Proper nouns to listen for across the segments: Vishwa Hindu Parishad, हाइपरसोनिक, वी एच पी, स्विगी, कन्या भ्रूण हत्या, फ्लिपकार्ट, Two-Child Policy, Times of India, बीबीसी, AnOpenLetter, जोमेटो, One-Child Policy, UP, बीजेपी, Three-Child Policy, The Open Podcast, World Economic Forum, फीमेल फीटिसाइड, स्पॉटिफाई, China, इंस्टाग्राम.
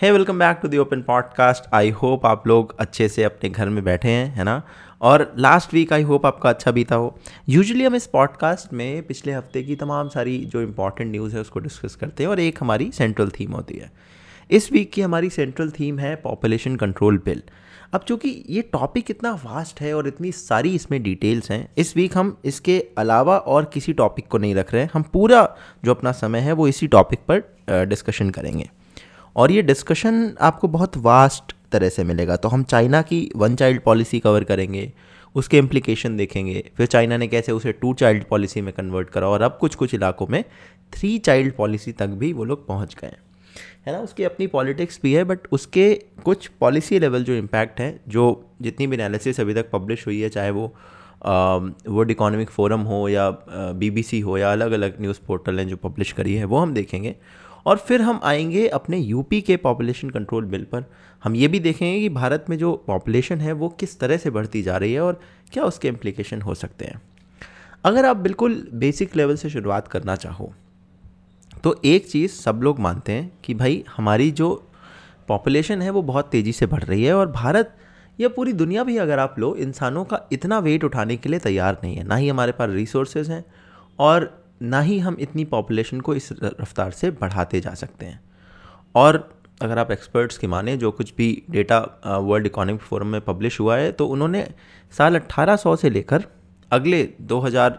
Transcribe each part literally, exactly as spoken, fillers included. है welcome back to the open podcast. I hope आप लोग अच्छे से अपने घर में बैठे हैं, है ना। और लास्ट वीक आई होप आपका अच्छा बीता हो। यूजुअली हम इस पॉडकास्ट में पिछले हफ्ते की तमाम सारी जो इम्पॉर्टेंट न्यूज़ है उसको डिस्कस करते हैं और एक हमारी सेंट्रल थीम होती है। इस वीक की हमारी सेंट्रल थीम है पॉपुलेशन कंट्रोल बिल। अब चूँकि ये टॉपिक इतना वास्ट है और इतनी सारी इसमें डिटेल्स हैं, इस वीक हम इसके अलावा और किसी टॉपिक को नहीं रख रहे हैं। हम पूरा जो अपना समय है वो इसी टॉपिक पर डिस्कशन करेंगे और ये डिस्कशन आपको बहुत वास्ट तरह से मिलेगा। तो हम चाइना की वन चाइल्ड पॉलिसी कवर करेंगे, उसके इम्प्लीकेशन देखेंगे, फिर चाइना ने कैसे उसे टू चाइल्ड पॉलिसी में कन्वर्ट करा और अब कुछ कुछ इलाकों में थ्री चाइल्ड पॉलिसी तक भी वो लोग पहुंच गए, है ना। उसकी अपनी पॉलिटिक्स भी है, बट उसके कुछ पॉलिसी लेवल जो इम्पैक्ट है, जो जितनी भी एनालिसिस अभी तक पब्लिश हुई है, चाहे वो वर्ल्ड इकोनॉमिक फोरम हो या बीबीसी हो या अलग अलग न्यूज़ पोर्टल हैं जो पब्लिश करी है, वो हम देखेंगे। और फिर हम आएंगे अपने यूपी के पॉपुलेशन कंट्रोल बिल पर। हम ये भी देखेंगे कि भारत में जो पॉपुलेशन है वो किस तरह से बढ़ती जा रही है और क्या उसके इम्प्लीकेशन हो सकते हैं। अगर आप बिल्कुल बेसिक लेवल से शुरुआत करना चाहो तो एक चीज़ सब लोग मानते हैं कि भाई हमारी जो पॉपुलेशन है वो बहुत तेज़ी से बढ़ रही है और भारत या पूरी दुनिया भी अगर आप लो, इंसानों का इतना वेट उठाने के लिए तैयार नहीं है। ना ही हमारे पास रिसोर्सेज हैं और ना ही हम इतनी पॉपुलेशन को इस रफ्तार से बढ़ाते जा सकते हैं। और अगर आप एक्सपर्ट्स की माने, जो कुछ भी डेटा वर्ल्ड इकोनॉमिक फोरम में पब्लिश हुआ है, तो उन्होंने साल अठारह सौ से लेकर अगले दो हज़ार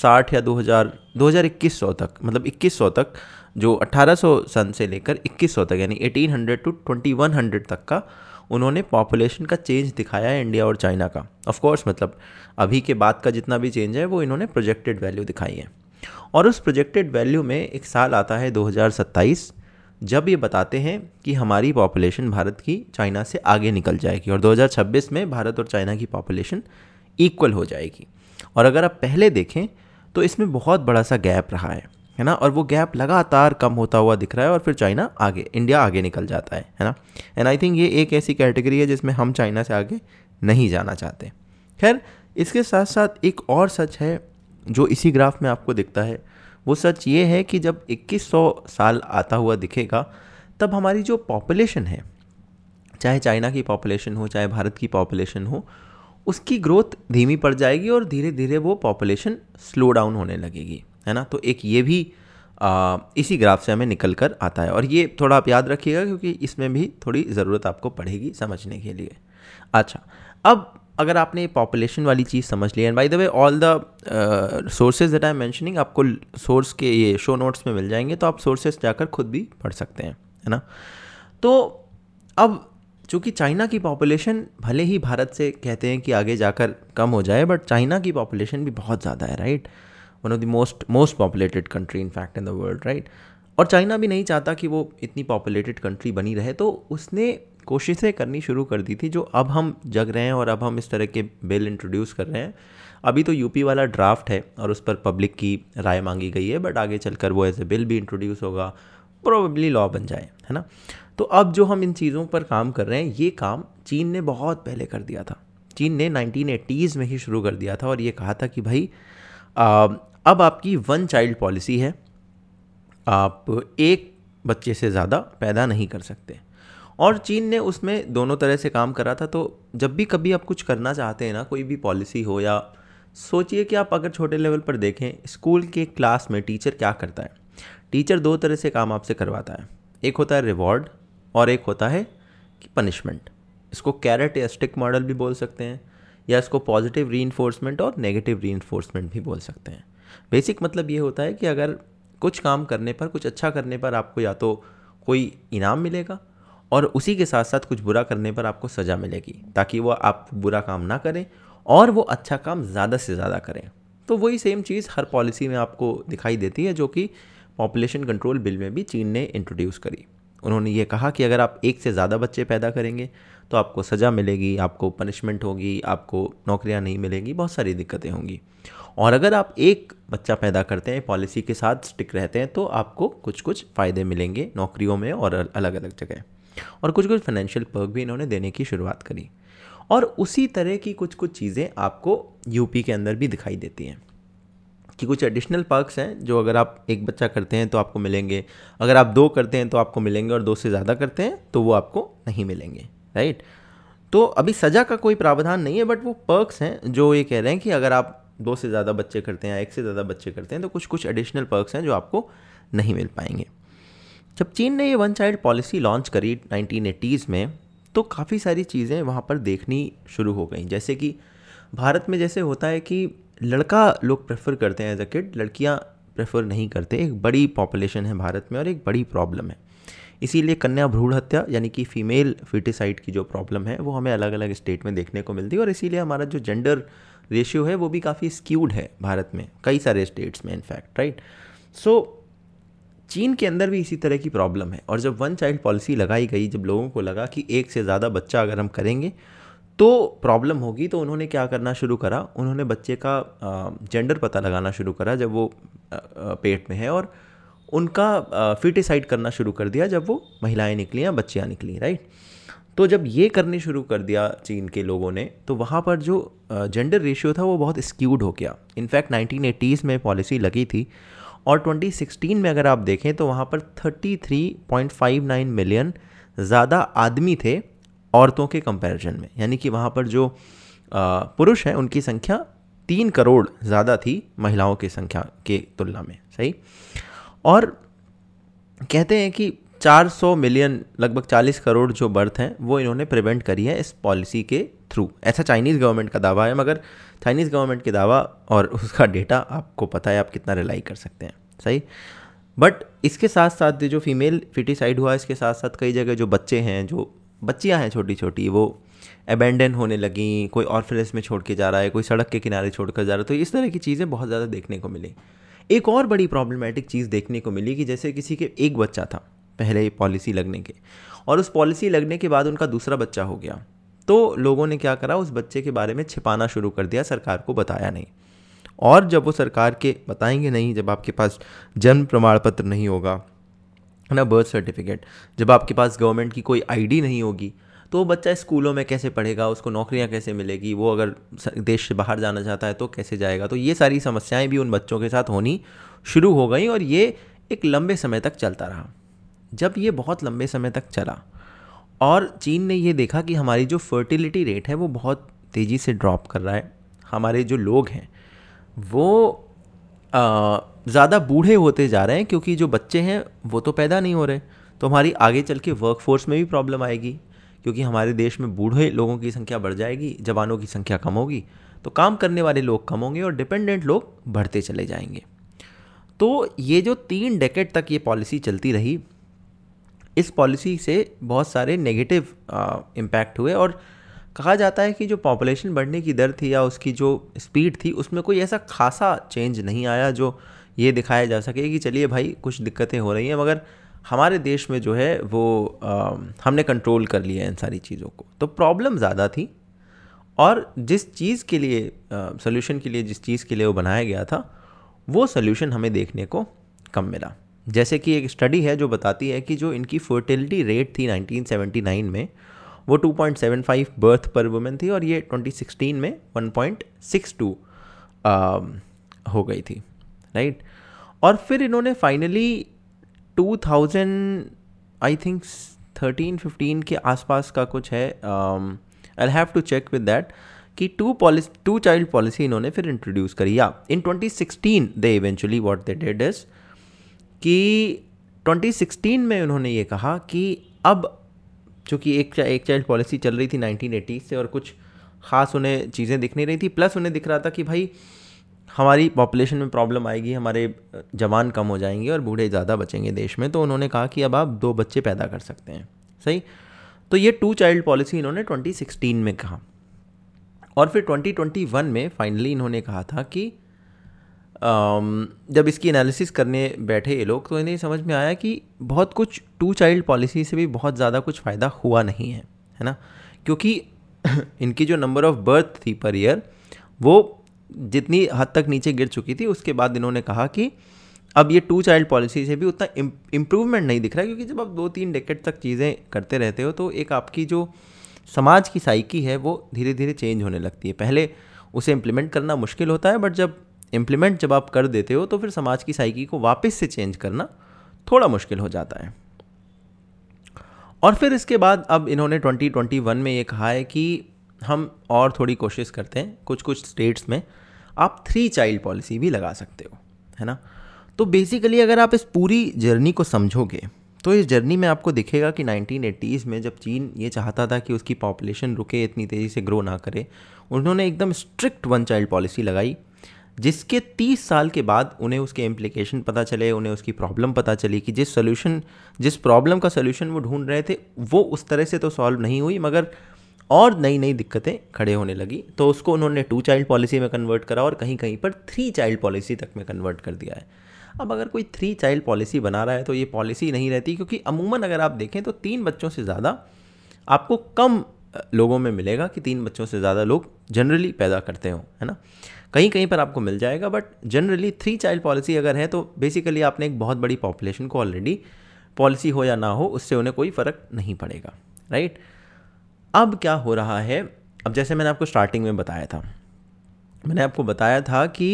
साठ या दो हज़ार इक्कीस सौ तक, मतलब इक्कीस सौ तक, जो अठारह सौ सन से लेकर इक्कीस सौ तक, यानी अठारह सौ टू इक्कीस सौ तक का उन्होंने पॉपुलेशन का चेंज दिखाया है इंडिया और चाइना का। ऑफ कोर्स, मतलब अभी के बाद का जितना भी चेंज है वो इन्होंने प्रोजेक्टेड वैल्यू दिखाई है। और उस प्रोजेक्टेड वैल्यू में एक साल आता है दो हज़ार सत्ताईस, जब ये बताते हैं कि हमारी पॉपुलेशन भारत की चाइना से आगे निकल जाएगी और दो हज़ार छब्बीस में भारत और चाइना की पॉपुलेशन इक्वल हो जाएगी। और अगर आप पहले देखें तो इसमें बहुत बड़ा सा गैप रहा है, है ना। और वो गैप लगातार कम होता हुआ दिख रहा है और फिर चाइना आगे, इंडिया आगे निकल जाता है, है ना। एंड आई थिंक ये एक ऐसी कैटेगरी है जिसमें हम चाइना से आगे नहीं जाना चाहते। खैर, इसके साथ साथ एक और सच है जो इसी ग्राफ में आपको दिखता है। वो सच ये है कि जब इक्कीस सौ साल आता हुआ दिखेगा तब हमारी जो पॉपुलेशन है, चाहे चाइना की पॉपुलेशन हो चाहे भारत की पॉपुलेशन हो, उसकी ग्रोथ धीमी पड़ जाएगी और धीरे धीरे वो पॉपुलेशन स्लो डाउन होने लगेगी, है ना। तो एक ये भी आ, इसी ग्राफ से हमें निकल कर आता है और ये थोड़ा आप याद रखिएगा क्योंकि इसमें भी थोड़ी ज़रूरत आपको पड़ेगी समझने के लिए। अच्छा, अब अगर आपने पॉपुलेशन वाली चीज़ समझ ली, and by the way all the sources that I am mentioning आपको सोर्स के ये शो नोट्स में मिल जाएंगे, तो आप सोर्सेज जाकर खुद भी पढ़ सकते हैं, है ना। तो अब चूँकि चाइना की पॉपुलेशन भले ही भारत से कहते हैं कि आगे जाकर कम हो जाए, बट चाइना की पॉपुलेशन भी बहुत ज़्यादा है, right. One of the most most populated country in fact in the world, right. और चाइना भी नहीं चाहता कि वो इतनी पॉपुलेटेड कंट्री बनी रहे, तो उसने कोशिशें करनी शुरू कर दी थी जो अब हम जग रहे हैं और अब हम इस तरह के बिल इंट्रोड्यूस कर रहे हैं। अभी तो यूपी वाला ड्राफ्ट है और उस पर पब्लिक की राय मांगी गई है, बट आगे चलकर वो ऐसे बिल भी इंट्रोड्यूस होगा, प्रोबेबली लॉ बन जाए, है ना। तो अब जो हम इन चीज़ों पर काम कर रहे हैं, ये काम चीन ने बहुत पहले कर दिया था। चीन ने नाइनटीन एटीज़ में ही शुरू कर दिया था और ये कहा था कि भाई आ, अब आपकी वन चाइल्ड पॉलिसी है, आप एक बच्चे से ज़्यादा पैदा नहीं कर सकते। और चीन ने उसमें दोनों तरह से काम करा था। तो जब भी कभी आप कुछ करना चाहते हैं ना, कोई भी पॉलिसी हो, या सोचिए कि आप अगर छोटे लेवल पर देखें, स्कूल के क्लास में टीचर क्या करता है। टीचर दो तरह से काम आपसे करवाता है, एक होता है रिवॉर्ड और एक होता है कि पनिशमेंट। इसको कैरेट या स्टिक मॉडल भी बोल सकते हैं, या इसको पॉजिटिव रीइंफोर्समेंट और नेगेटिव रीइंफोर्समेंट भी बोल सकते हैं। बेसिक मतलब ये होता है कि अगर कुछ काम करने पर, कुछ अच्छा करने पर आपको या तो कोई इनाम मिलेगा और उसी के साथ साथ कुछ बुरा करने पर आपको सज़ा मिलेगी, ताकि वो आप बुरा काम ना करें और वो अच्छा काम ज़्यादा से ज़्यादा करें। तो वही सेम चीज़ हर पॉलिसी में आपको दिखाई देती है, जो कि पॉपुलेशन कंट्रोल बिल में भी चीन ने इंट्रोड्यूस करी। उन्होंने ये कहा कि अगर आप एक से ज़्यादा बच्चे पैदा करेंगे तो आपको सज़ा मिलेगी, आपको पनिशमेंट होगी, आपको नौकरियां नहीं मिलेंगी, बहुत सारी दिक्कतें होंगी। और अगर आप एक बच्चा पैदा करते हैं, पॉलिसी के साथ स्टिक रहते हैं, तो आपको कुछ कुछ फ़ायदे मिलेंगे नौकरियों में और अलग अलग जगह, और कुछ कुछ फाइनेंशियल पर्क भी इन्होंने देने की शुरुआत करी। और उसी तरह की कुछ कुछ चीज़ें आपको यूपी के अंदर भी दिखाई देती हैं कि कुछ एडिशनल पर्क्स हैं जो अगर आप एक बच्चा करते हैं तो आपको मिलेंगे, अगर आप दो करते हैं तो आपको मिलेंगे, और दो से ज़्यादा करते हैं तो वो आपको नहीं मिलेंगे, राइट। तो अभी सज़ा का कोई प्रावधान नहीं है, बट वो पर्क्स हैं जो ये कह रहे हैं कि अगर आप दो से ज़्यादा बच्चे करते हैं या एक से ज़्यादा बच्चे करते हैं तो कुछ कुछ एडिशनल पर्क्स हैं जो आपको नहीं मिल पाएंगे। जब चीन ने ये वन चाइल्ड पॉलिसी लॉन्च करी नाइनटीन एटीज़ में, तो काफ़ी सारी चीज़ें वहाँ पर देखनी शुरू हो गई, जैसे कि भारत में जैसे होता है कि लड़का लोग प्रेफर करते हैं एज अ किड, लड़कियाँ प्रेफर नहीं करते। एक बड़ी पॉपुलेशन है भारत में और एक बड़ी प्रॉब्लम है, इसीलिए कन्या भ्रूण हत्या यानी कि फ़ीमेल फीटिसाइड की जो प्रॉब्लम है वो हमें अलग अलग स्टेट में देखने को मिलती है, और इसीलिए हमारा जो जेंडर रेशियो है वो भी काफ़ी स्क्यूड है भारत में, कई सारे स्टेट्स में इनफैक्ट, राइट। सो चीन के अंदर भी इसी तरह की प्रॉब्लम है, और जब वन चाइल्ड पॉलिसी लगाई गई, जब लोगों को लगा कि एक से ज़्यादा बच्चा अगर हम करेंगे तो प्रॉब्लम होगी, तो उन्होंने क्या करना शुरू करा, उन्होंने बच्चे का जेंडर पता लगाना शुरू करा जब वो पेट में है, और उनका फीटिसाइड करना शुरू कर दिया जब वो महिलाएं निकली या बच्चियाँ निकली, राइट। तो जब ये करने शुरू कर दिया चीन के लोगों ने, तो वहाँ पर जो जेंडर रेशियो था वो बहुत स्क्यूड हो गया। इनफैक्ट नाइनटीन एटीज़ में पॉलिसी लगी थी, और ट्वेंटी सिक्सटीन में अगर आप देखें तो वहाँ पर thirty three point five nine million ज़्यादा आदमी थे औरतों के कंपैरिजन में, यानी कि वहाँ पर जो पुरुष हैं उनकी संख्या तीन करोड़ ज़्यादा थी महिलाओं की संख्या के तुलना में, सही। और कहते हैं कि चार सौ मिलियन, लगभग चालीस करोड़ जो बर्थ हैं वो इन्होंने प्रिवेंट करी है इस पॉलिसी के थ्रू, ऐसा चाइनीज़ गवर्नमेंट का दावा है। मगर चाइनीज़ गवर्नमेंट के दावा और उसका डेटा आपको पता है आप कितना रिलाई कर सकते हैं, सही। बट इसके साथ साथ जो फीमेल फिटिसाइड हुआ, इसके साथ साथ कई जगह जो बच्चे हैं, जो बच्चियाँ हैं छोटी छोटी, वो अबेंडन होने लगी, कोई ऑर्फनेज में छोड़ के जा रहा है, कोई सड़क के किनारे छोड़ कर जा रहा है, तो इस तरह की चीज़ें बहुत ज़्यादा देखने को मिली। एक और बड़ी प्रॉब्लमेटिक चीज़ देखने को मिली कि जैसे किसी के एक बच्चा था पहले पॉलिसी लगने के, और उस पॉलिसी लगने के बाद उनका दूसरा बच्चा हो गया, तो लोगों ने क्या करा, उस बच्चे के बारे में छिपाना शुरू कर दिया, सरकार को बताया नहीं। और जब वो सरकार के बताएंगे नहीं, जब आपके पास जन्म प्रमाण पत्र नहीं होगा ना बर्थ सर्टिफिकेट, जब आपके पास गवर्नमेंट की कोई आईडी नहीं होगी, तो वो बच्चा स्कूलों में कैसे पढ़ेगा, उसको नौकरियां कैसे मिलेगी, वो अगर देश से बाहर जाना चाहता है तो कैसे जाएगा। तो ये सारी समस्याएं भी उन बच्चों के साथ होनी शुरू हो गई, और ये एक लंबे समय तक चलता रहा। जब ये बहुत लंबे समय तक चला और चीन ने ये देखा कि हमारी जो फर्टिलिटी रेट है वो बहुत तेज़ी से ड्रॉप कर रहा है, हमारे जो लोग हैं वो ज़्यादा बूढ़े होते जा रहे हैं, क्योंकि जो बच्चे हैं वो तो पैदा नहीं हो रहे, तो हमारी आगे चल के वर्कफोर्स में भी प्रॉब्लम आएगी, क्योंकि हमारे देश में बूढ़े लोगों की संख्या बढ़ जाएगी, जवानों की संख्या कम होगी, तो काम करने वाले लोग कम होंगे और डिपेंडेंट लोग बढ़ते चले जाएंगे। तो ये जो तीन डेकेड तक ये पॉलिसी चलती रही, इस पॉलिसी से बहुत सारे नेगेटिव इम्पैक्ट हुए, और कहा जाता है कि जो पॉपुलेशन बढ़ने की दर थी या उसकी जो स्पीड थी उसमें कोई ऐसा खासा चेंज नहीं आया जो ये दिखाया जा सके कि चलिए भाई कुछ दिक्कतें हो रही हैं, मगर हमारे देश में जो है वो आ, हमने कंट्रोल कर लिया है इन सारी चीज़ों को। तो प्रॉब्लम ज़्यादा थी, और जिस चीज़ के लिए सॉल्यूशन के लिए जिस चीज़ के लिए वो बनाया गया था वो सॉल्यूशन हमें देखने को कम मिला। जैसे कि एक स्टडी है जो बताती है कि जो इनकी फर्टिलिटी रेट थी नाइनटीन सेवेंटी नाइन में वो two point seven five birth per women थी, और ये ट्वेंटी सिक्सटीन में वन पॉइंट सिक्स टू हो गई थी, राइट। और फिर इन्होंने finally two thousand I think thirteen fifteen के आसपास का कुछ है, I have to check with that, कि two policy two child policy इन्होंने फिर इंट्रोड्यूस करी। या in twenty sixteen they eventually what they did is कि ट्वेंटी सिक्सटीन में उन्होंने ये कहा कि अब चूँकि एक एक चाइल्ड पॉलिसी चल रही थी नाइनटीन एटी से और कुछ ख़ास उन्हें चीज़ें दिख नहीं रही थी, प्लस उन्हें दिख रहा था कि भाई हमारी पॉपुलेशन में प्रॉब्लम आएगी, हमारे जवान कम हो जाएंगे और बूढ़े ज़्यादा बचेंगे देश में, तो उन्होंने कहा कि अब आप दो बच्चे पैदा कर सकते हैं, सही। तो ये टू चाइल्ड पॉलिसी इन्होंने ट्वेंटी सिक्सटीन में कहा, और फिर ट्वेंटी ट्वेंटी वन में फाइनली इन्होंने कहा था कि जब इसकी एनालिसिस करने बैठे ये लोग तो इन्हें समझ में आया कि बहुत कुछ टू चाइल्ड पॉलिसी से भी बहुत ज़्यादा कुछ फ़ायदा हुआ नहीं है, है ना, क्योंकि इनकी जो नंबर ऑफ़ बर्थ थी पर ईयर वो जितनी हद तक नीचे गिर चुकी थी, उसके बाद इन्होंने कहा कि अब ये टू चाइल्ड पॉलिसी से भी उतना इम्प्रूवमेंट नहीं दिख रहा है, क्योंकि जब आप दो तीन डेकेड तक चीज़ें करते रहते हो तो एक आपकी जो समाज की साइकी है वो धीरे धीरे चेंज होने लगती है। पहले उसे इम्प्लीमेंट करना मुश्किल होता है, बट जब इम्प्लीमेंट जब आप कर देते हो तो फिर समाज की साइकी को वापस से चेंज करना थोड़ा मुश्किल हो जाता है। और फिर इसके बाद अब इन्होंने ट्वेंटी ट्वेंटी वन में ये कहा है कि हम और थोड़ी कोशिश करते हैं, कुछ कुछ स्टेट्स में आप थ्री चाइल्ड पॉलिसी भी लगा सकते हो, है ना। तो बेसिकली अगर आप इस पूरी जर्नी को समझोगे तो इस जर्नी में आपको दिखेगा कि नाइनटीन एटीज़ में जब चीन ये चाहता था कि उसकी पॉपुलेशन रुके, इतनी तेज़ी से ग्रो ना करे, उन्होंने एकदम स्ट्रिक्ट वन चाइल्ड पॉलिसी लगाई, जिसके तीस साल के बाद उन्हें उसके इम्प्लीकेशन पता चले, उन्हें उसकी प्रॉब्लम पता चली कि जिस सोल्यूशन जिस प्रॉब्लम का सोल्यूशन वो ढूंढ रहे थे वो उस तरह से तो सॉल्व नहीं हुई, मगर और नई नई दिक्कतें खड़े होने लगी। तो उसको उन्होंने टू चाइल्ड पॉलिसी में कन्वर्ट करा और कहीं कहीं पर थ्री चाइल्ड पॉलिसी तक में कन्वर्ट कर दिया है। अब अगर कोई थ्री चाइल्ड पॉलिसी बना रहा है तो ये पॉलिसी नहीं रहती, क्योंकि अमूमन अगर आप देखें तो तीन बच्चों से ज़्यादा आपको कम लोगों में मिलेगा कि तीन बच्चों से ज़्यादा लोग जनरली पैदा करते हो, है ना। कहीं कहीं पर आपको मिल जाएगा, but generally three child policy अगर है तो बेसिकली आपने एक बहुत बड़ी पॉपुलेशन को ऑलरेडी, पॉलिसी हो या ना हो, उससे उन्हें कोई फ़र्क नहीं पड़ेगा, राइट। अब क्या हो रहा है, अब जैसे मैंने आपको स्टार्टिंग में बताया था, मैंने आपको बताया था कि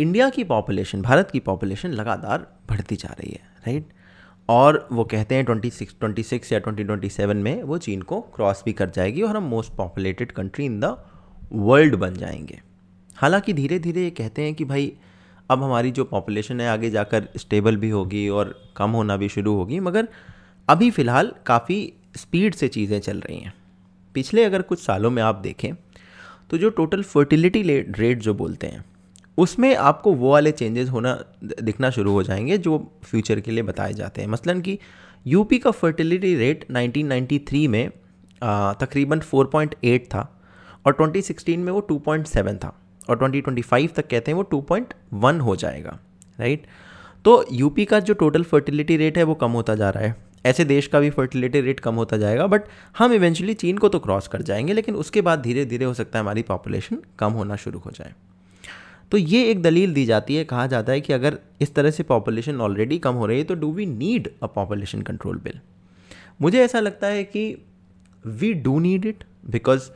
इंडिया की पॉपुलेशन, भारत की पॉपुलेशन लगातार बढ़ती जा रही है, राइट। और वो कहते हैं छब्बीस, छब्बीस या ट्वेंटी ट्वेंटी सेवन में वो चीन को क्रॉस भी कर जाएगी और हम most populated country in the world बन जाएंगे। हालांकि धीरे धीरे ये कहते हैं कि भाई अब हमारी जो पॉपुलेशन है आगे जाकर स्टेबल भी होगी और कम होना भी शुरू होगी, मगर अभी फ़िलहाल काफ़ी स्पीड से चीज़ें चल रही हैं। पिछले अगर कुछ सालों में आप देखें तो जो टोटल फर्टिलिटी रेट जो बोलते हैं उसमें आपको वो वाले चेंजेस होना दिखना शुरू हो जाएंगे जो फ्यूचर के लिए बताए जाते हैं। मसलन कि यूपी का fertility rate nineteen ninety three में तकरीबन फोर पॉइंट एट था और ट्वेंटी सिक्सटीन में वो टू पॉइंट सेवन था और ट्वेंटी ट्वेंटी फाइव तक कहते हैं वो टू पॉइंट वन हो जाएगा, राइट। तो यूपी का जो टोटल फर्टिलिटी रेट है वो कम होता जा रहा है, ऐसे देश का भी फर्टिलिटी रेट कम होता जाएगा, बट हम इवेंचुअली चीन को तो क्रॉस कर जाएंगे, लेकिन उसके बाद धीरे धीरे हो सकता है हमारी पॉपुलेशन कम होना शुरू हो जाए। तो ये एक दलील दी जाती है, कहा जाता है कि अगर इस तरह से पॉपुलेशन ऑलरेडी कम हो रही है तो do we need a population control bill. मुझे ऐसा लगता है कि we do need it, because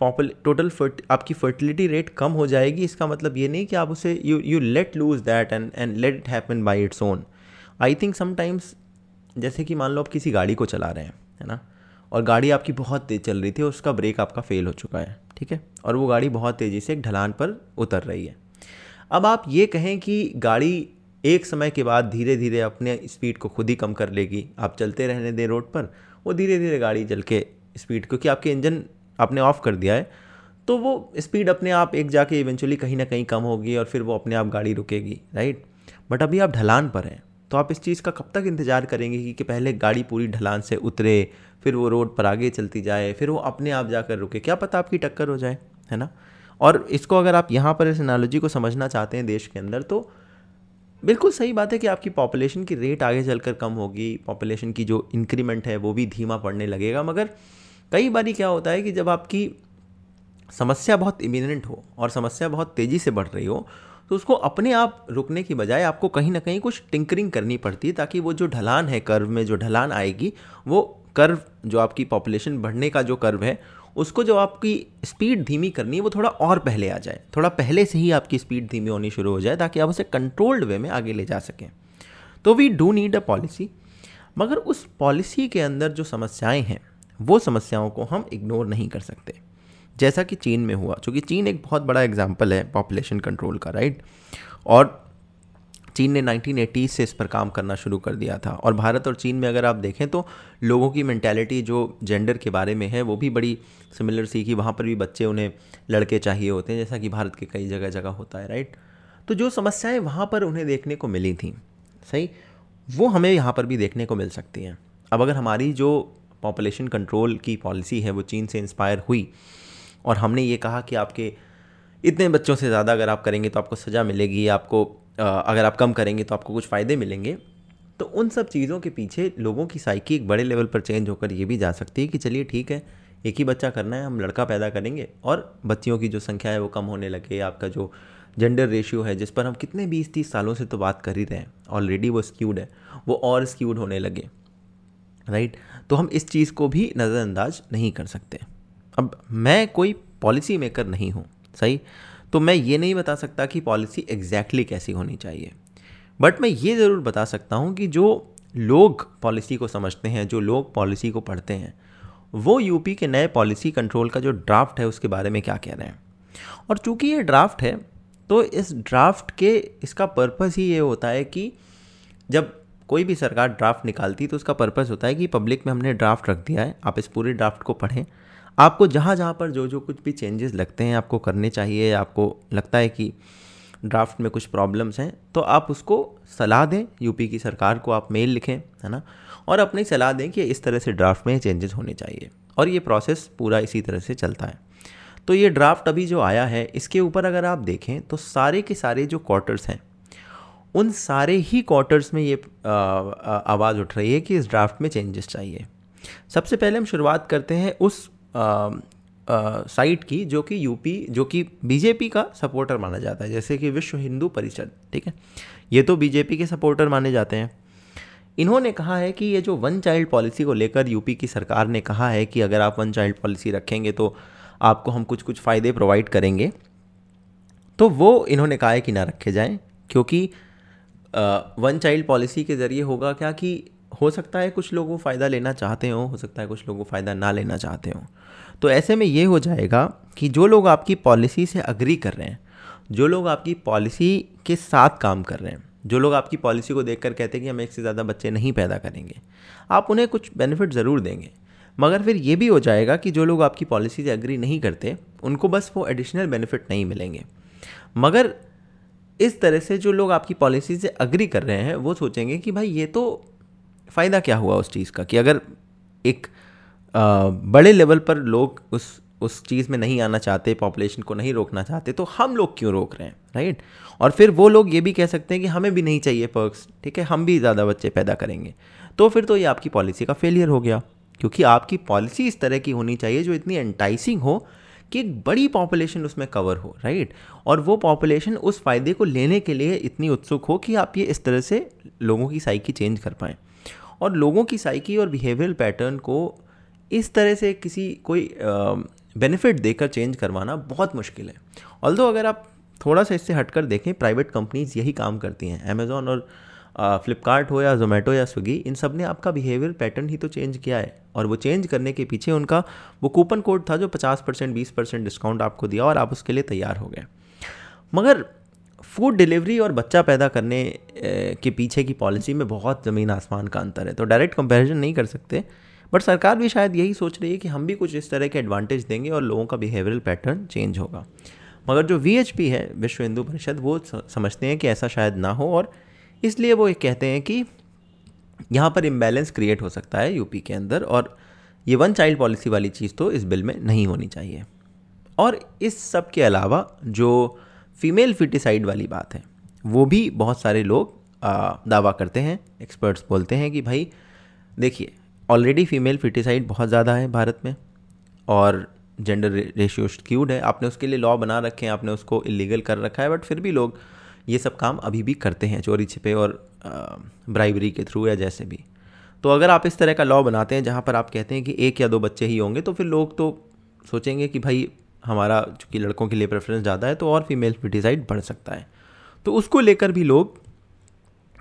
पॉपुल total फर्ट आपकी फर्टिलिटी रेट कम हो जाएगी, इसका मतलब ये नहीं कि आप उसे you you let loose that and and let it happen by its own. I think sometimes, जैसे कि मान लो आप किसी गाड़ी को चला रहे हैं, है ना, और गाड़ी आपकी बहुत तेज़ चल रही थी और उसका ब्रेक आपका फेल हो चुका है, ठीक है, और वो गाड़ी बहुत तेज़ी से एक ढलान पर उतर रही है। अब आप ये कहें कि गाड़ी एक समय के बाद धीरे धीरे अपने स्पीड को खुद ही कम कर लेगी, आप चलते रहने दें रोड पर, वो धीरे धीरे गाड़ी चल के स्पीड, क्योंकि आपके इंजन आपने ऑफ़ कर दिया है, तो वो स्पीड अपने आप एक जाके इवेंचुअली कहीं ना कहीं कम होगी और फिर वो अपने आप गाड़ी रुकेगी, राइट। बट अभी आप ढलान पर हैं, तो आप इस चीज़ का कब तक इंतज़ार करेंगे कि, कि पहले गाड़ी पूरी ढलान से उतरे, फिर वो रोड पर आगे चलती जाए, फिर वो अपने आप जाकर रुके, क्या पता आपकी टक्कर हो जाए, है ना। और इसको अगर आप यहाँ पर इस एनालॉजी को समझना चाहते हैं देश के अंदर, तो बिल्कुल सही बात है कि आपकी पॉपुलेशन की रेट आगे चलकर कम होगी, पॉपुलेशन की जो इंक्रीमेंट है वो भी धीमा पड़ने लगेगा, मगर कई बारी क्या होता है कि जब आपकी समस्या बहुत इमिनेंट हो और समस्या बहुत तेज़ी से बढ़ रही हो तो उसको अपने आप रुकने की बजाय आपको कहीं ना कहीं कुछ टिंकरिंग करनी पड़ती है, ताकि वो जो ढलान है, कर्व में जो ढलान आएगी, वो कर्व जो आपकी पॉपुलेशन बढ़ने का जो कर्व है, उसको जो आपकी स्पीड धीमी करनी है वो थोड़ा और पहले आ जाए, थोड़ा पहले से ही आपकी स्पीड धीमी होनी शुरू हो जाए, ताकि आप उसे कंट्रोल्ड वे में आगे ले जा सकें। तो we do need a policy, मगर उस पॉलिसी के अंदर जो समस्याएँ हैं वो समस्याओं को हम इग्नोर नहीं कर सकते, जैसा कि चीन में हुआ, क्योंकि चीन एक बहुत बड़ा एग्जाम्पल है पॉपुलेशन कंट्रोल का, राइट। और चीन ने नाइनटीन एटीज़ से इस पर काम करना शुरू कर दिया था। और भारत और चीन में अगर आप देखें तो लोगों की मेंटालिटी जो जेंडर के बारे में है वो भी बड़ी सिमिलर सी, कि वहाँ पर भी बच्चे उन्हें लड़के चाहिए होते हैं, जैसा कि भारत के कई जगह जगह होता है, राइट। तो जो समस्याएँ वहाँ पर उन्हें देखने को मिली थी, सही, वो हमें यहाँ पर भी देखने को मिल सकती हैं। अब अगर हमारी जो पॉपुलेशन कंट्रोल की पॉलिसी है वो चीन से इंस्पायर हुई और हमने ये कहा कि आपके इतने बच्चों से ज़्यादा अगर आप करेंगे तो आपको सज़ा मिलेगी, आपको अगर आप कम करेंगे तो आपको कुछ फ़ायदे मिलेंगे, तो उन सब चीज़ों के पीछे लोगों की साइकी एक बड़े लेवल पर चेंज होकर ये भी जा सकती है कि चलिए ठीक है, एक ही बच्चा करना है, हम लड़का पैदा करेंगे और बच्चियों की जो संख्या है वो कम होने लगे। आपका जो जेंडर रेशियो है, जिस पर हम कितने बीस तीस सालों से तो बात कर ही रहे हैं, ऑलरेडी वो स्क्यूड है, वो और स्क्यूड होने लगे, राइट। तो हम इस चीज़ को भी नज़रअंदाज नहीं कर सकते। अब मैं कोई पॉलिसी मेकर नहीं हूँ, सही, तो मैं ये नहीं बता सकता कि पॉलिसी एग्जैक्टली कैसी होनी चाहिए, बट मैं ये ज़रूर बता सकता हूँ कि जो लोग पॉलिसी को समझते हैं, जो लोग पॉलिसी को पढ़ते हैं, वो यूपी के नए पॉलिसी कंट्रोल का जो ड्राफ्ट है उसके बारे में क्या कह रहे हैं। और चूंकि ये ड्राफ्ट है तो इस ड्राफ्ट के इसका पर्पस ही ये होता है कि जब कोई भी सरकार ड्राफ्ट निकालती तो उसका पर्पस होता है कि पब्लिक में हमने ड्राफ्ट रख दिया है, आप इस पूरे ड्राफ्ट को पढ़ें, आपको जहाँ जहाँ पर जो जो कुछ भी चेंजेस लगते हैं आपको करने चाहिए, आपको लगता है कि ड्राफ्ट में कुछ प्रॉब्लम्स हैं तो आप उसको सलाह दें, यूपी की सरकार को आप मेल लिखें, है ना, और अपनी सलाह दें कि इस तरह से ड्राफ्ट में चेंजेस होने चाहिए। और ये प्रोसेस पूरा इसी तरह से चलता है। तो ये ड्राफ्ट अभी जो आया है इसके ऊपर अगर आप देखें तो सारे के सारे जो क्वार्टर्स हैं उन सारे ही क्वार्टर्स में ये आवाज़ उठ रही है कि इस ड्राफ्ट में चेंजेस चाहिए। सबसे पहले हम शुरुआत करते हैं उस आ, साइट की जो कि यूपी जो कि बीजेपी का सपोर्टर माना जाता है, जैसे कि विश्व हिंदू परिषद, ठीक है, ये तो बीजेपी के सपोर्टर माने जाते हैं। इन्होंने कहा है कि ये जो वन चाइल्ड पॉलिसी को लेकर यूपी की सरकार ने कहा है कि अगर आप वन चाइल्ड पॉलिसी रखेंगे तो आपको हम कुछ कुछ फ़ायदे प्रोवाइड करेंगे, तो वो इन्होंने कहा है कि ना रखे जाएँ, क्योंकि वन चाइल्ड पॉलिसी के ज़रिए होगा क्या कि हो सकता है कुछ लोग वो फ़ायदा लेना चाहते हों, हो सकता है कुछ लोग वो फ़ायदा ना लेना चाहते हों। तो ऐसे में ये हो जाएगा कि जो लोग आपकी पॉलिसी से अग्री कर रहे हैं, जो लोग आपकी पॉलिसी के साथ काम कर रहे हैं, जो लोग आपकी पॉलिसी को देखकर कहते हैं कि हम एक से ज़्यादा बच्चे नहीं पैदा करेंगे, आप उन्हें कुछ बेनिफिट ज़रूर देंगे, मगर फिर ये भी हो जाएगा कि जो लोग आपकी पॉलिसी से अग्री नहीं करते उनको बस वो एडिशनल बेनिफिट नहीं मिलेंगे। मगर इस तरह से जो लोग आपकी पॉलिसी से अग्री कर रहे हैं वो सोचेंगे कि भाई ये तो फ़ायदा क्या हुआ उस चीज़ का, कि अगर एक आ, बड़े लेवल पर लोग उस उस चीज़ में नहीं आना चाहते, पॉपुलेशन को नहीं रोकना चाहते, तो हम लोग क्यों रोक रहे हैं, राइट। और फिर वो लोग ये भी कह सकते हैं कि हमें भी नहीं चाहिए पर्क्स, ठीक है, हम भी ज़्यादा बच्चे पैदा करेंगे, तो फिर तो ये आपकी पॉलिसी का फेलियर हो गया, क्योंकि आपकी पॉलिसी इस तरह की होनी चाहिए जो इतनी एंटाइसिंग हो कि एक बड़ी पॉपुलेशन उसमें कवर हो, राइट, और वो पॉपुलेशन उस फ़ायदे को लेने के लिए इतनी उत्सुक हो कि आप ये इस तरह से लोगों की साइकी चेंज कर पाएँ। और लोगों की साइकी और बिहेवियरल पैटर्न को इस तरह से किसी कोई बेनिफिट देकर चेंज करवाना बहुत मुश्किल है। ऑल्दो अगर आप थोड़ा सा इससे हटकर देखें, प्राइवेट कंपनीज़ यही काम करती हैं, अमेज़ॉन और फ्लिपकार्ट हो या जोमेटो या स्विगी, इन सब ने आपका बिहेवियर पैटर्न ही तो चेंज किया है, और वो चेंज करने के पीछे उनका वो कूपन कोड था जो पचास परसेंट बीस परसेंट डिस्काउंट आपको दिया और आप उसके लिए तैयार हो गए। मगर फूड डिलीवरी और बच्चा पैदा करने के पीछे की पॉलिसी में बहुत ज़मीन आसमान का अंतर है, तो डायरेक्ट कंपैरिजन नहीं कर सकते, बट सरकार भी शायद यही सोच रही है कि हम भी कुछ इस तरह के एडवांटेज देंगे और लोगों का बिहेवियरल पैटर्न चेंज होगा। मगर जो वी एच पी है, विश्व हिंदू परिषद, वो समझते हैं कि ऐसा शायद ना हो, और इसलिए वो कहते हैं कि यहाँ पर इम्बैलेंस क्रिएट हो सकता है यूपी के अंदर, और ये वन चाइल्ड पॉलिसी वाली चीज़ तो इस बिल में नहीं होनी चाहिए। और इस सब के अलावा जो फीमेल फिटिसाइड वाली बात है वो भी बहुत सारे लोग आ, दावा करते हैं, एक्सपर्ट्स बोलते हैं कि भाई देखिए ऑलरेडी फीमेल फिटिसाइड बहुत ज़्यादा है भारत में और जेंडर रेशियो स्क्यूड है, आपने उसके लिए लॉ बना रखे हैं, आपने उसको इलीगल कर रखा है, बट फिर भी लोग ये सब काम अभी भी करते हैं चोरी छिपे और ब्राइबरी के थ्रू या जैसे भी। तो अगर आप इस तरह का लॉ बनाते हैं जहाँ पर आप कहते हैं कि एक या दो बच्चे ही होंगे, तो फिर लोग तो सोचेंगे कि भाई हमारा चूँकि लड़कों के लिए प्रेफरेंस ज़्यादा है तो और फीमेल फर्टिसाइड बढ़ सकता है, तो उसको लेकर भी लोग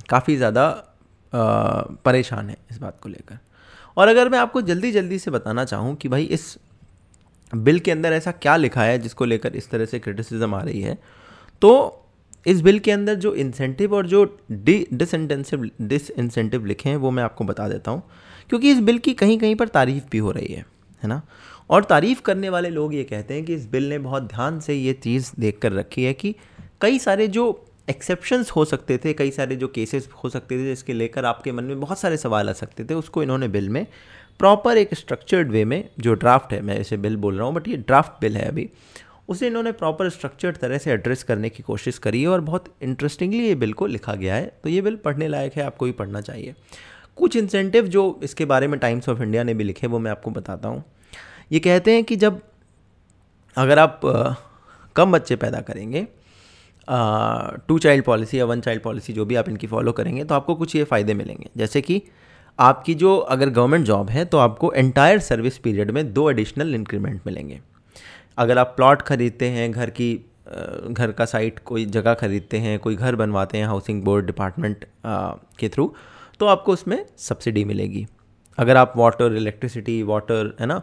काफ़ी ज़्यादा परेशान हैं इस बात को लेकर। और अगर मैं आपको जल्दी जल्दी से बताना चाहूँ कि भाई इस बिल के अंदर ऐसा क्या लिखा है जिसको लेकर इस तरह से क्रिटिसिज्म आ रही है, तो इस बिल के अंदर जो इंसेंटिव और जो डि डिसइंटेंसिव डिसइंसेंटिव लिखे हैं वो मैं आपको बता देता हूँ, क्योंकि इस बिल की कहीं कहीं पर तारीफ़ भी हो रही है, है ना, और तारीफ़ करने वाले लोग ये कहते हैं कि इस बिल ने बहुत ध्यान से ये चीज़ देख कर रखी है कि कई सारे जो एक्सेप्शंस हो सकते थे, कई सारे जो केसेस हो सकते थे जिसके लेकर आपके मन में बहुत सारे सवाल आ सकते थे, उसको इन्होंने बिल में प्रॉपर एक स्ट्रक्चर्ड वे में, जो ड्राफ्ट है, मैं इसे बिल बोल रहा हूँ बट ये ड्राफ्ट बिल है अभी, उसे इन्होंने प्रॉपर स्ट्रक्चर्ड तरह से एड्रेस करने की कोशिश करी है और बहुत इंटरेस्टिंगली ये बिल को लिखा गया है। तो ये बिल पढ़ने लायक है, आपको भी पढ़ना चाहिए। कुछ इंसेंटिव जो इसके बारे में टाइम्स ऑफ इंडिया ने भी लिखे वो मैं आपको बताता हूँ। ये कहते हैं कि जब अगर आप आ, कम बच्चे पैदा करेंगे, आ, टू चाइल्ड पॉलिसी या वन चाइल्ड पॉलिसी जो भी आप इनकी फॉलो करेंगे, तो आपको कुछ ये फ़ायदे मिलेंगे, जैसे कि आपकी जो अगर गवर्नमेंट जॉब है तो आपको एंटायर सर्विस पीरियड में दो एडिशनल इंक्रीमेंट मिलेंगे। अगर आप प्लॉट खरीदते हैं, घर की घर का साइट, कोई जगह खरीदते हैं, कोई घर बनवाते हैं हाउसिंग बोर्ड डिपार्टमेंट के थ्रू, तो आपको उसमें सब्सिडी मिलेगी। अगर आप वाटर, इलेक्ट्रिसिटी, वाटर है ना,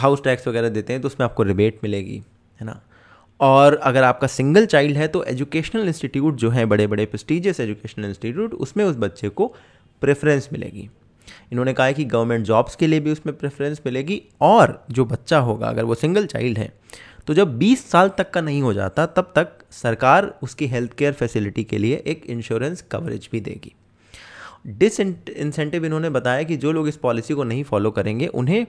हाउस टैक्स वगैरह देते हैं तो उसमें आपको रिबेट मिलेगी, है ना। और अगर आपका सिंगल चाइल्ड है तो एजुकेशनल इंस्टीट्यूट जो हैं, बड़े बड़े प्रेस्टीजियस एजुकेशनल इंस्टीट्यूट, उसमें उस बच्चे को प्रेफरेंस मिलेगी। इन्होंने कहा है कि गवर्नमेंट जॉब्स के लिए भी उसमें प्रेफरेंस मिलेगी। और जो बच्चा होगा अगर वो सिंगल चाइल्ड है तो जब बीस साल तक का नहीं हो जाता तब तक सरकार उसकी हेल्थ केयर फैसिलिटी के लिए एक इंश्योरेंस कवरेज भी देगी। डिसइंसेंटिव इन्होंने बताया कि जो लोग इस पॉलिसी को नहीं फॉलो करेंगे उन्हें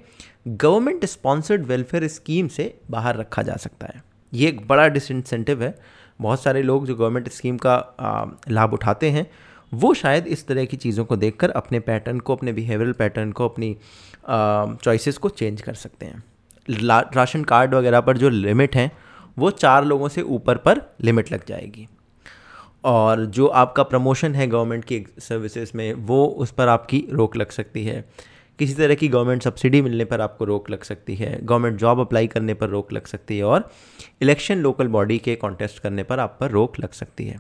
गवर्नमेंट स्पॉन्सर्ड वेलफेयर स्कीम से बाहर रखा जा सकता है। ये एक बड़ा डिसइंसेंटिव है। बहुत सारे लोग जो गवर्नमेंट स्कीम का लाभ उठाते हैं वो शायद इस तरह की चीज़ों को देखकर अपने पैटर्न को, अपने बिहेवियरल पैटर्न को, अपनी चॉइसेस को चेंज कर सकते हैं। राशन कार्ड वगैरह पर जो लिमिट हैं वो चार लोगों से ऊपर पर लिमिट लग जाएगी। और जो आपका प्रमोशन है गवर्नमेंट की सर्विसेज में वो उस पर आपकी रोक लग सकती है। किसी तरह की गवर्नमेंट सब्सिडी मिलने पर आपको रोक लग सकती है, गवर्नमेंट जॉब अप्लाई करने पर रोक लग सकती है, और इलेक्शन लोकल बॉडी के कॉन्टेस्ट करने पर आप पर रोक लग सकती है।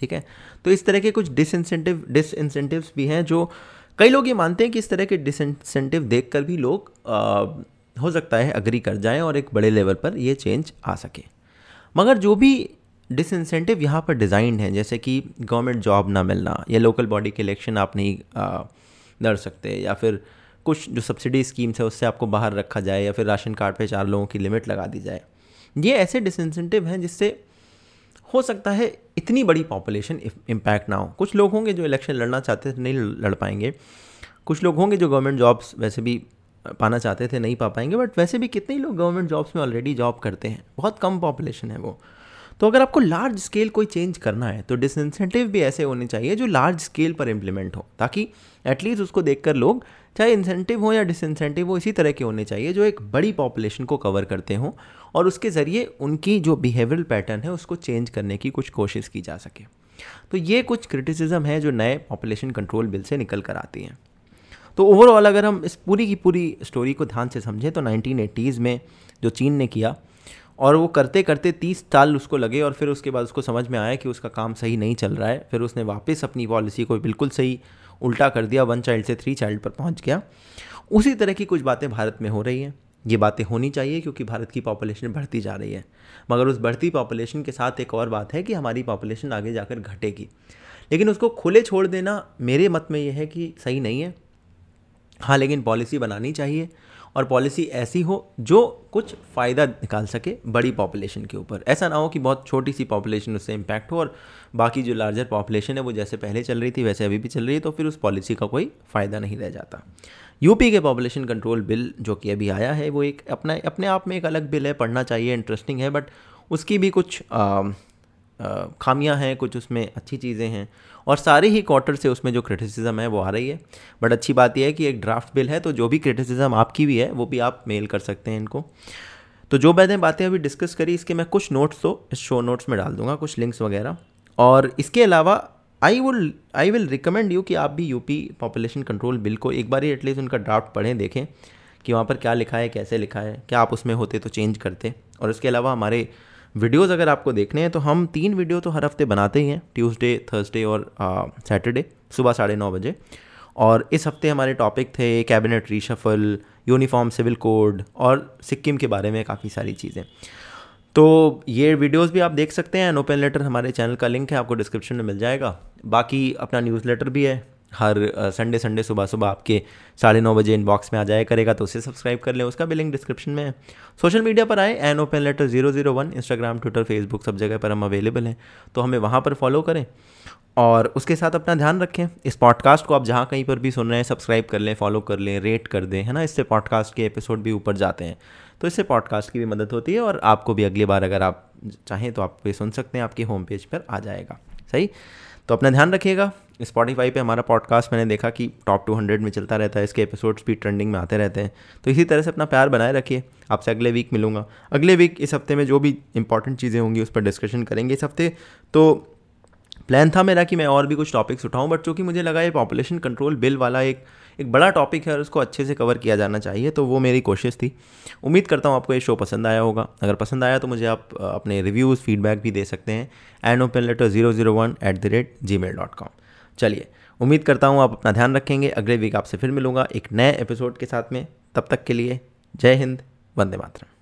ठीक है, तो इस तरह के कुछ डिसइंसेंटिव डिसइंसेंटिव्स भी हैं जो कई लोग ये मानते हैं कि इस तरह के डिसइंसेंटिव देख कर भी लोग आ, हो सकता है अग्री कर जाएं और एक बड़े लेवल पर ये चेंज आ सके। मगर जो भी डिसइंसेंटिव यहाँ पर डिज़ाइंड है, जैसे कि गवर्नमेंट जॉब ना मिलना या लोकल बॉडी के इलेक्शन आप नहीं आ, लड़ सकते, या फिर कुछ जो सब्सिडी स्कीम्स है उससे आपको बाहर रखा जाए, या फिर राशन कार्ड पे चार लोगों की लिमिट लगा दी जाए, ये ऐसे डिसइंसेंटिव हैं जिससे हो सकता है इतनी बड़ी पॉपुलेशन इम्पैक्ट ना हो। कुछ लोग होंगे जो इलेक्शन लड़ना चाहते थे नहीं लड़ पाएंगे, कुछ लोग होंगे जो गवर्नमेंट जॉब्स वैसे भी पाना चाहते थे नहीं पा पाएंगे, बट वैसे भी कितने लोग गवर्नमेंट जॉब्स में ऑलरेडी जॉब करते हैं, बहुत कम पॉपुलेशन है वो। तो अगर आपको लार्ज स्केल कोई चेंज करना है तो डिसइंसेंटिव भी ऐसे होने चाहिए जो लार्ज स्केल पर इम्प्लीमेंट हो, ताकि एटलीस्ट उसको देखकर लोग, चाहे इंसेंटिव हो या डिसइंसेंटिव हो, इसी तरह के होने चाहिए जो एक बड़ी पॉपुलेशन को कवर करते हों और उसके ज़रिए उनकी जो बिहेवियरल पैटर्न है उसको चेंज करने की कुछ कोशिश की जा सके। तो ये कुछ क्रिटिसिज्म है जो नए पॉपुलेशन कंट्रोल बिल से निकल कर आती हैं। तो ओवरऑल अगर हम इस पूरी की पूरी स्टोरी को ध्यान से समझें तो नाइनटीन एटीज़ में जो चीन ने किया, और वो करते करते तीस साल उसको लगे, और फिर उसके बाद उसको समझ में आया कि उसका काम सही नहीं चल रहा है, फिर उसने वापस अपनी पॉलिसी को बिल्कुल सही उल्टा कर दिया, वन चाइल्ड से थ्री चाइल्ड पर पहुंच गया। उसी तरह की कुछ बातें भारत में हो रही हैं। ये बातें होनी चाहिए क्योंकि भारत की पॉपुलेशन बढ़ती जा रही है, मगर उस बढ़ती पॉपुलेशन के साथ एक और बात है कि हमारी पॉपुलेशन आगे जाकर घटेगी, लेकिन उसको खुले छोड़ देना मेरे मत में यह है कि सही नहीं है। हाँ, लेकिन पॉलिसी बनानी चाहिए और पॉलिसी ऐसी हो जो कुछ फ़ायदा निकाल सके बड़ी पॉपुलेशन के ऊपर। ऐसा ना हो कि बहुत छोटी सी पॉपुलेशन उससे इम्पैक्ट हो और बाकी जो लार्जर पॉपुलेशन है वो जैसे पहले चल रही थी वैसे अभी भी चल रही है, तो फिर उस पॉलिसी का कोई फ़ायदा नहीं रह जाता। यूपी के पॉपुलेशन कंट्रोल बिल जो कि अभी आया है वो एक अपना अपने आप में एक अलग बिल है, पढ़ना चाहिए, इंटरेस्टिंग है, बट उसकी भी कुछ आ, खामियां हैं, कुछ उसमें अच्छी चीज़ें हैं, और सारे ही क्वार्टर से उसमें जो क्रिटिसिज्म है वो आ रही है। बट अच्छी बात यह है कि एक ड्राफ्ट बिल है, तो जो भी क्रिटिसिज्म आपकी भी है वो भी आप मेल कर सकते हैं इनको। तो जो मैंने बातें अभी डिस्कस करी इसके मैं कुछ नोट्स तो इस शो नोट्स में डाल दूंगा, कुछ लिंक्स वगैरह, और इसके अलावा I would I will recommend you कि आप भी यूपी पॉपुलेशन कंट्रोल बिल को एक बार ही एटलीस्ट उनका ड्राफ्ट पढ़ें, देखें कि वहाँ पर क्या लिखा है, कैसे लिखा है, क्या आप उसमें होते तो चेंज करते। और इसके अलावा हमारे वीडियोज़ अगर आपको देखने हैं तो हम तीन वीडियो तो हर हफ्ते बनाते ही हैं, ट्यूसडे, थर्सडे और सैटरडे सुबह साढ़े नौ बजे। और इस हफ्ते हमारे टॉपिक थे cabinet reshuffle, uniform civil code और सिक्किम के बारे में काफ़ी सारी चीज़ें। तो ये वीडियोस भी आप देख सकते हैं। एन ओपन लेटर हमारे चैनल का लिंक है, आपको डिस्क्रिप्शन में मिल जाएगा। बाकी अपना न्यूज़लेटर भी है, हर संडे संडे सुबह सुबह आपके साढ़े नौ बजे इनबॉक्स में आ जाया करेगा, तो उसे सब्सक्राइब कर लें, उसका भी लिंक डिस्क्रिप्शन में है। सोशल मीडिया पर आए, an open letter zero zero one, इंस्टाग्राम, Twitter, Facebook, सब जगह पर हम अवेलेबल हैं, तो हमें वहाँ पर फॉलो करें। और उसके साथ अपना ध्यान रखें। इस पॉडकास्ट को आप जहाँ कहीं पर भी सुन रहे हैं सब्सक्राइब कर लें, फॉलो कर लें, रेट कर दें, है ना। इससे पॉडकास्ट के एपिसोड भी ऊपर जाते हैं, तो इससे पॉडकास्ट की भी मदद होती है, और आपको भी अगली बार अगर आप चाहें तो आप ये सुन सकते हैं, आपके होम पेज पर आ जाएगा। सही, तो अपना ध्यान रखिएगा। स्पॉटिफाई पे हमारा पॉडकास्ट मैंने देखा कि टॉप टू हंड्रेड में चलता रहता है, इसके एपिसोड्स भी ट्रेंडिंग में आते रहते हैं, तो इसी तरह से अपना प्यार बनाए रखिए। आपसे अगले वीक मिलूंगा। अगले वीक इस हफ्ते में जो भी इंपॉर्टेंट चीज़ें होंगी उस पर डिस्कशन करेंगे। इस हफ्ते तो प्लान था मेरा कि मैं और भी कुछ टॉपिक्स उठाऊँ, बट चूँकि मुझे लगा ये पॉपुलेशन कंट्रोल बिल वाला एक एक बड़ा टॉपिक है और उसको अच्छे से कवर किया जाना चाहिए। तो वो मेरी कोशिश थी। उम्मीद करता हूँ आपको ये शो पसंद आया होगा। अगर पसंद आया तो मुझे आप अपने रिव्यूज़ फीडबैक भी दे सकते हैं an open letter zero zero one at the rate Gmail dot com. चलिए, उम्मीद करता हूँ आप अपना ध्यान रखेंगे। अगले वीक आपसे फिर मिलूंगा एक नए एपिसोड के साथ में। तब तक के लिए जय हिंद, वंदे मातरम।